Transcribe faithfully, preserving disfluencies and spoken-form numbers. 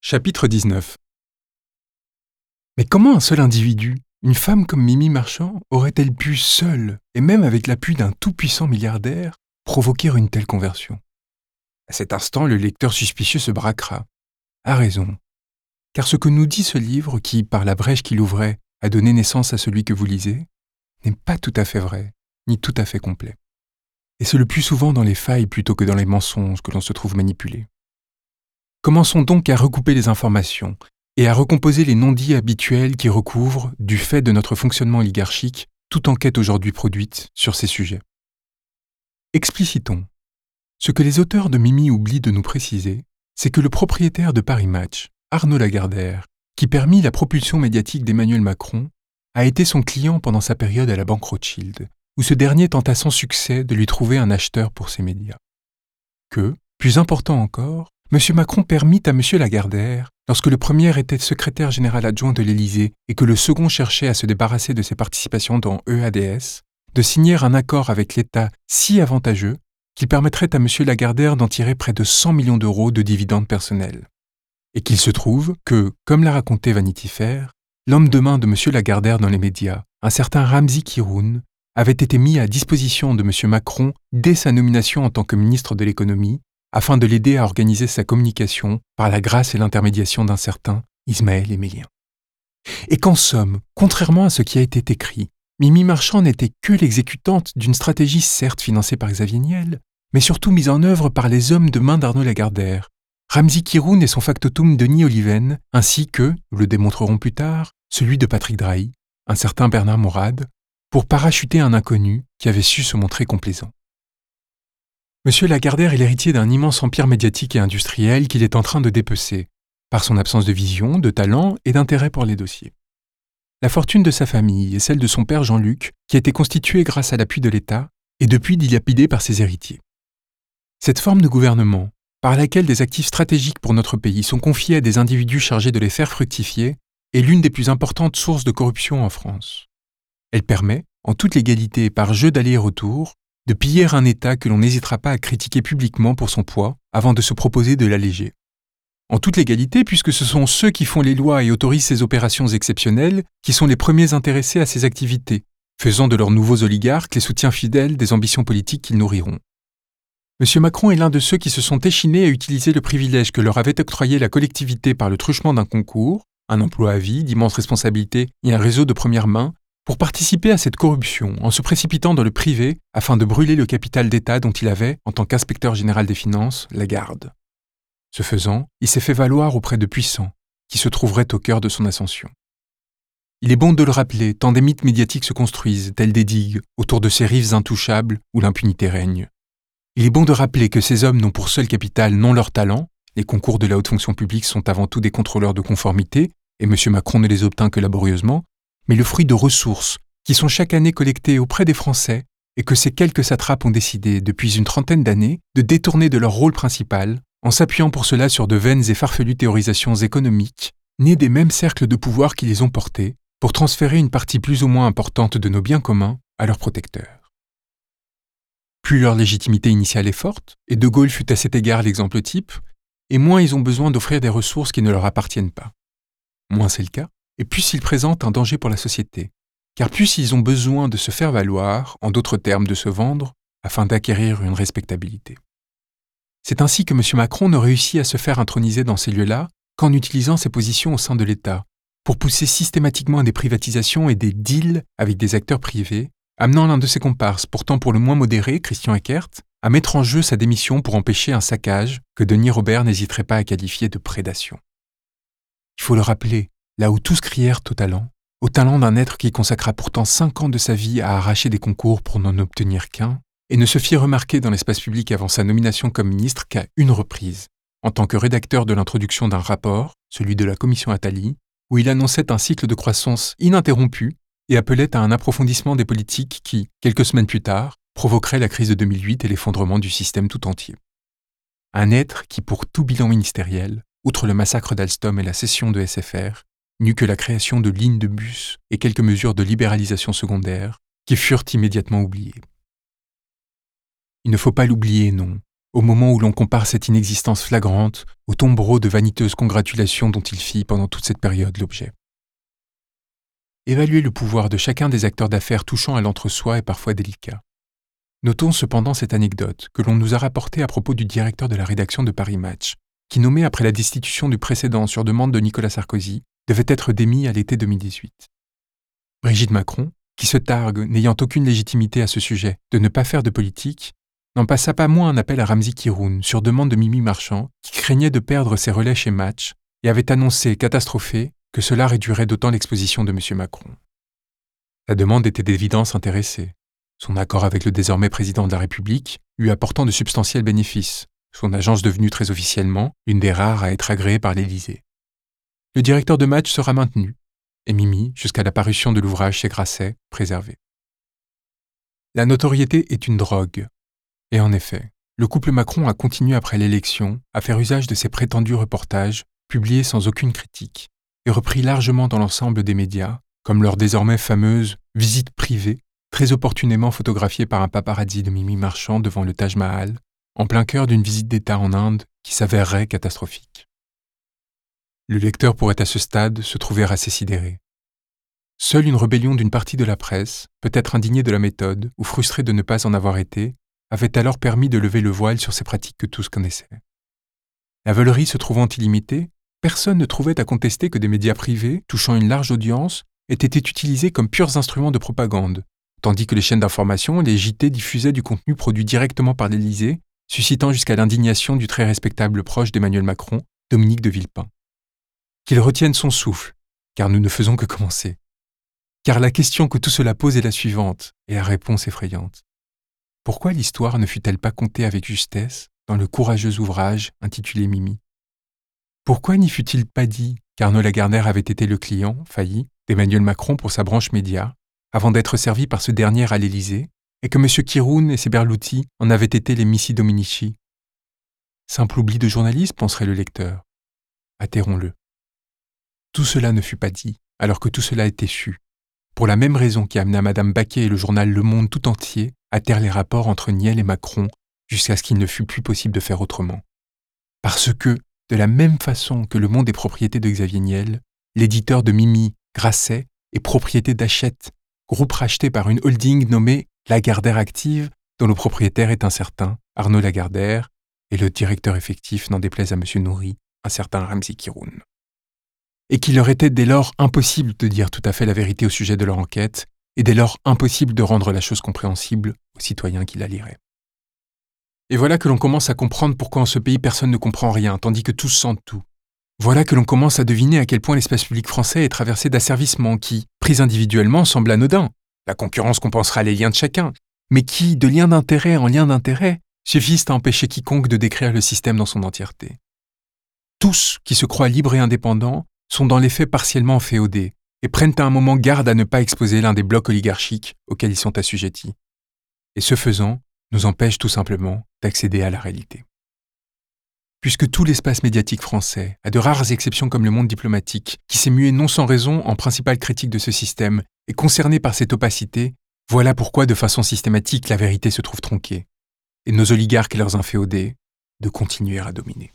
Chapitre dix-neuf. Mais comment un seul individu, une femme comme Mimi Marchand, aurait-elle pu seule, et même avec l'appui d'un tout-puissant milliardaire, provoquer une telle conversion? À cet instant, le lecteur suspicieux se braquera. À raison. Car ce que nous dit ce livre, qui, par la brèche qu'il ouvrait, a donné naissance à celui que vous lisez, n'est pas tout à fait vrai, ni tout à fait complet. Et c'est le plus souvent dans les failles plutôt que dans les mensonges que l'on se trouve manipulé. Commençons donc à recouper les informations et à recomposer les non-dits habituels qui recouvrent, du fait de notre fonctionnement oligarchique, toute enquête aujourd'hui produite sur ces sujets. Explicitons. Ce que les auteurs de Mimi oublient de nous préciser, c'est que le propriétaire de Paris Match, Arnaud Lagardère, qui permit la propulsion médiatique d'Emmanuel Macron, a été son client pendant sa période à la banque Rothschild, où ce dernier tenta sans succès de lui trouver un acheteur pour ses médias. Que, plus important encore, M. Macron permit à M. Lagardère, lorsque le premier était secrétaire général adjoint de l'Élysée et que le second cherchait à se débarrasser de ses participations dans E A D S, de signer un accord avec l'État si avantageux qu'il permettrait à M. Lagardère d'en tirer près de cent millions d'euros de dividendes personnels. Et qu'il se trouve que, comme l'a raconté Vanity Fair, l'homme de main de M. Lagardère dans les médias, un certain Ramzi Khiroun, avait été mis à disposition de M. Macron dès sa nomination en tant que ministre de l'économie, afin de l'aider à organiser sa communication par la grâce et l'intermédiation d'un certain Ismaël Émélien. Et qu'en somme, contrairement à ce qui a été écrit, Mimi Marchand n'était que l'exécutante d'une stratégie certes financée par Xavier Niel, mais surtout mise en œuvre par les hommes de main d'Arnaud Lagardère, Ramzi Khiroun et son factotum Denis Oliven, ainsi que, nous le démontrerons plus tard, celui de Patrick Drahi, un certain Bernard Mourad, pour parachuter un inconnu qui avait su se montrer complaisant. Monsieur Lagardère est l'héritier d'un immense empire médiatique et industriel qu'il est en train de dépecer, par son absence de vision, de talent et d'intérêt pour les dossiers. La fortune de sa famille et celle de son père Jean-Luc, qui a été constituée grâce à l'appui de l'État, est depuis dilapidée par ses héritiers. Cette forme de gouvernement, par laquelle des actifs stratégiques pour notre pays sont confiés à des individus chargés de les faire fructifier, est l'une des plus importantes sources de corruption en France. Elle permet, en toute légalité et par jeu d'aller-retour, de piller un État que l'on n'hésitera pas à critiquer publiquement pour son poids avant de se proposer de l'alléger. En toute légalité, puisque ce sont ceux qui font les lois et autorisent ces opérations exceptionnelles qui sont les premiers intéressés à ces activités, faisant de leurs nouveaux oligarques les soutiens fidèles des ambitions politiques qu'ils nourriront. M. Macron est l'un de ceux qui se sont échinés à utiliser le privilège que leur avait octroyé la collectivité par le truchement d'un concours, un emploi à vie, d'immenses responsabilités et un réseau de première main, pour participer à cette corruption en se précipitant dans le privé afin de brûler le capital d'État dont il avait, en tant qu'inspecteur général des finances, la garde. Ce faisant, il s'est fait valoir auprès de puissants, qui se trouveraient au cœur de son ascension. Il est bon de le rappeler, tant des mythes médiatiques se construisent, tels des digues, autour de ces rives intouchables où l'impunité règne. Il est bon de rappeler que ces hommes n'ont pour seul capital non leur talent, les concours de la haute fonction publique sont avant tout des contrôleurs de conformité, et M. Macron ne les obtint que laborieusement, mais le fruit de ressources qui sont chaque année collectées auprès des Français et que ces quelques satrapes ont décidé, depuis une trentaine d'années, de détourner de leur rôle principal en s'appuyant pour cela sur de vaines et farfelues théorisations économiques nées des mêmes cercles de pouvoir qui les ont portés pour transférer une partie plus ou moins importante de nos biens communs à leurs protecteurs. Plus leur légitimité initiale est forte, et De Gaulle fut à cet égard l'exemple type, et moins ils ont besoin d'offrir des ressources qui ne leur appartiennent pas. Moins c'est le cas, et plus ils présentent un danger pour la société, car plus ils ont besoin de se faire valoir, en d'autres termes de se vendre, afin d'acquérir une respectabilité. C'est ainsi que M. Macron ne réussit à se faire introniser dans ces lieux-là qu'en utilisant ses positions au sein de l'État, pour pousser systématiquement à des privatisations et des deals avec des acteurs privés, amenant l'un de ses comparses, pourtant pour le moins modéré, Christian Eckert, à mettre en jeu sa démission pour empêcher un saccage que Denis Robert n'hésiterait pas à qualifier de prédation. Il faut le rappeler, là où tous crièrent au talent, au talent d'un être qui consacra pourtant cinq ans de sa vie à arracher des concours pour n'en obtenir qu'un, et ne se fit remarquer dans l'espace public avant sa nomination comme ministre qu'à une reprise, en tant que rédacteur de l'introduction d'un rapport, celui de la Commission Attali, où il annonçait un cycle de croissance ininterrompu et appelait à un approfondissement des politiques qui, quelques semaines plus tard, provoquerait la crise de deux mille huit et l'effondrement du système tout entier. Un être qui, pour tout bilan ministériel, outre le massacre d'Alstom et la cession de S F R, n'eut que la création de lignes de bus et quelques mesures de libéralisation secondaire qui furent immédiatement oubliées. Il ne faut pas l'oublier, non, au moment où l'on compare cette inexistence flagrante au tombereau de vaniteuses congratulations dont il fit pendant toute cette période l'objet. Évaluer le pouvoir de chacun des acteurs d'affaires touchant à l'entre-soi est parfois délicat. Notons cependant cette anecdote que l'on nous a rapportée à propos du directeur de la rédaction de Paris Match, qui, nommé après la destitution du précédent sur demande de Nicolas Sarkozy, devait être démis à l'été deux mille dix-huit. Brigitte Macron, qui se targue, n'ayant aucune légitimité à ce sujet, de ne pas faire de politique, n'en passa pas moins un appel à Ramzi Khiroun sur demande de Mimi Marchand, qui craignait de perdre ses relais chez Match et avait annoncé, catastrophé, que cela réduirait d'autant l'exposition de M. Macron. Sa demande était d'évidence intéressée. Son accord avec le désormais président de la République lui apportant de substantiels bénéfices, son agence devenue très officiellement une des rares à être agréée par l'Élysée. Le directeur de Match sera maintenu, et Mimi, jusqu'à la parution de l'ouvrage chez Grasset, préservée. La notoriété est une drogue. Et en effet, le couple Macron a continué après l'élection à faire usage de ses prétendus reportages, publiés sans aucune critique, et repris largement dans l'ensemble des médias, comme leur désormais fameuse « visite privée », très opportunément photographiée par un paparazzi de Mimi Marchand devant le Taj Mahal, en plein cœur d'une visite d'État en Inde qui s'avérerait catastrophique. Le lecteur pourrait à ce stade se trouver assez sidéré. Seule une rébellion d'une partie de la presse, peut-être indignée de la méthode ou frustrée de ne pas en avoir été, avait alors permis de lever le voile sur ces pratiques que tous connaissaient. La veulerie se trouvant illimitée, personne ne trouvait à contester que des médias privés, touchant une large audience, aient été utilisés comme purs instruments de propagande, tandis que les chaînes d'information et les J T diffusaient du contenu produit directement par l'Élysée, suscitant jusqu'à l'indignation du très respectable proche d'Emmanuel Macron, Dominique de Villepin. Qu'il retienne son souffle, car nous ne faisons que commencer. Car la question que tout cela pose est la suivante, et la réponse effrayante. Pourquoi l'histoire ne fut-elle pas contée avec justesse dans le courageux ouvrage intitulé Mimi ? Pourquoi n'y fut-il pas dit qu'Arnaud Lagardère avait été le client, failli, d'Emmanuel Macron pour sa branche média, avant d'être servi par ce dernier à l'Élysée, et que M. Khiroun et ses Berlouti en avaient été les Missi Dominici ? Simple oubli de journaliste, penserait le lecteur. Atterrons-le. Tout cela ne fut pas dit, alors que tout cela était su, pour la même raison qui amena Madame Baquet et le journal Le Monde tout entier à taire les rapports entre Niel et Macron jusqu'à ce qu'il ne fût plus possible de faire autrement. Parce que, de la même façon que Le Monde est propriété de Xavier Niel, l'éditeur de Mimi, Grasset, est propriété d'Hachette, groupe racheté par une holding nommée Lagardère Active, dont le propriétaire est un certain Arnaud Lagardère, et le directeur effectif, n'en déplaise à Monsieur Noury, un certain Ramzi Khiroun. Et qu'il leur était dès lors impossible de dire tout à fait la vérité au sujet de leur enquête, et dès lors impossible de rendre la chose compréhensible aux citoyens qui la liraient. Et voilà que l'on commence à comprendre pourquoi en ce pays personne ne comprend rien, tandis que tous sentent tout. Voilà que l'on commence à deviner à quel point l'espace public français est traversé d'asservissements qui, pris individuellement, semblent anodins. La concurrence compensera les liens de chacun, mais qui, de liens d'intérêt en liens d'intérêt, suffisent à empêcher quiconque de décrire le système dans son entièreté. Tous qui se croient libres et indépendants sont dans les faits partiellement féodés et prennent à un moment garde à ne pas exposer l'un des blocs oligarchiques auxquels ils sont assujettis. Et ce faisant, nous empêchent tout simplement d'accéder à la réalité. Puisque tout l'espace médiatique français, à de rares exceptions comme Le Monde diplomatique, qui s'est mué non sans raison en principale critique de ce système, est concerné par cette opacité, voilà pourquoi de façon systématique la vérité se trouve tronquée, et nos oligarques et leurs inféodés de continuer à dominer.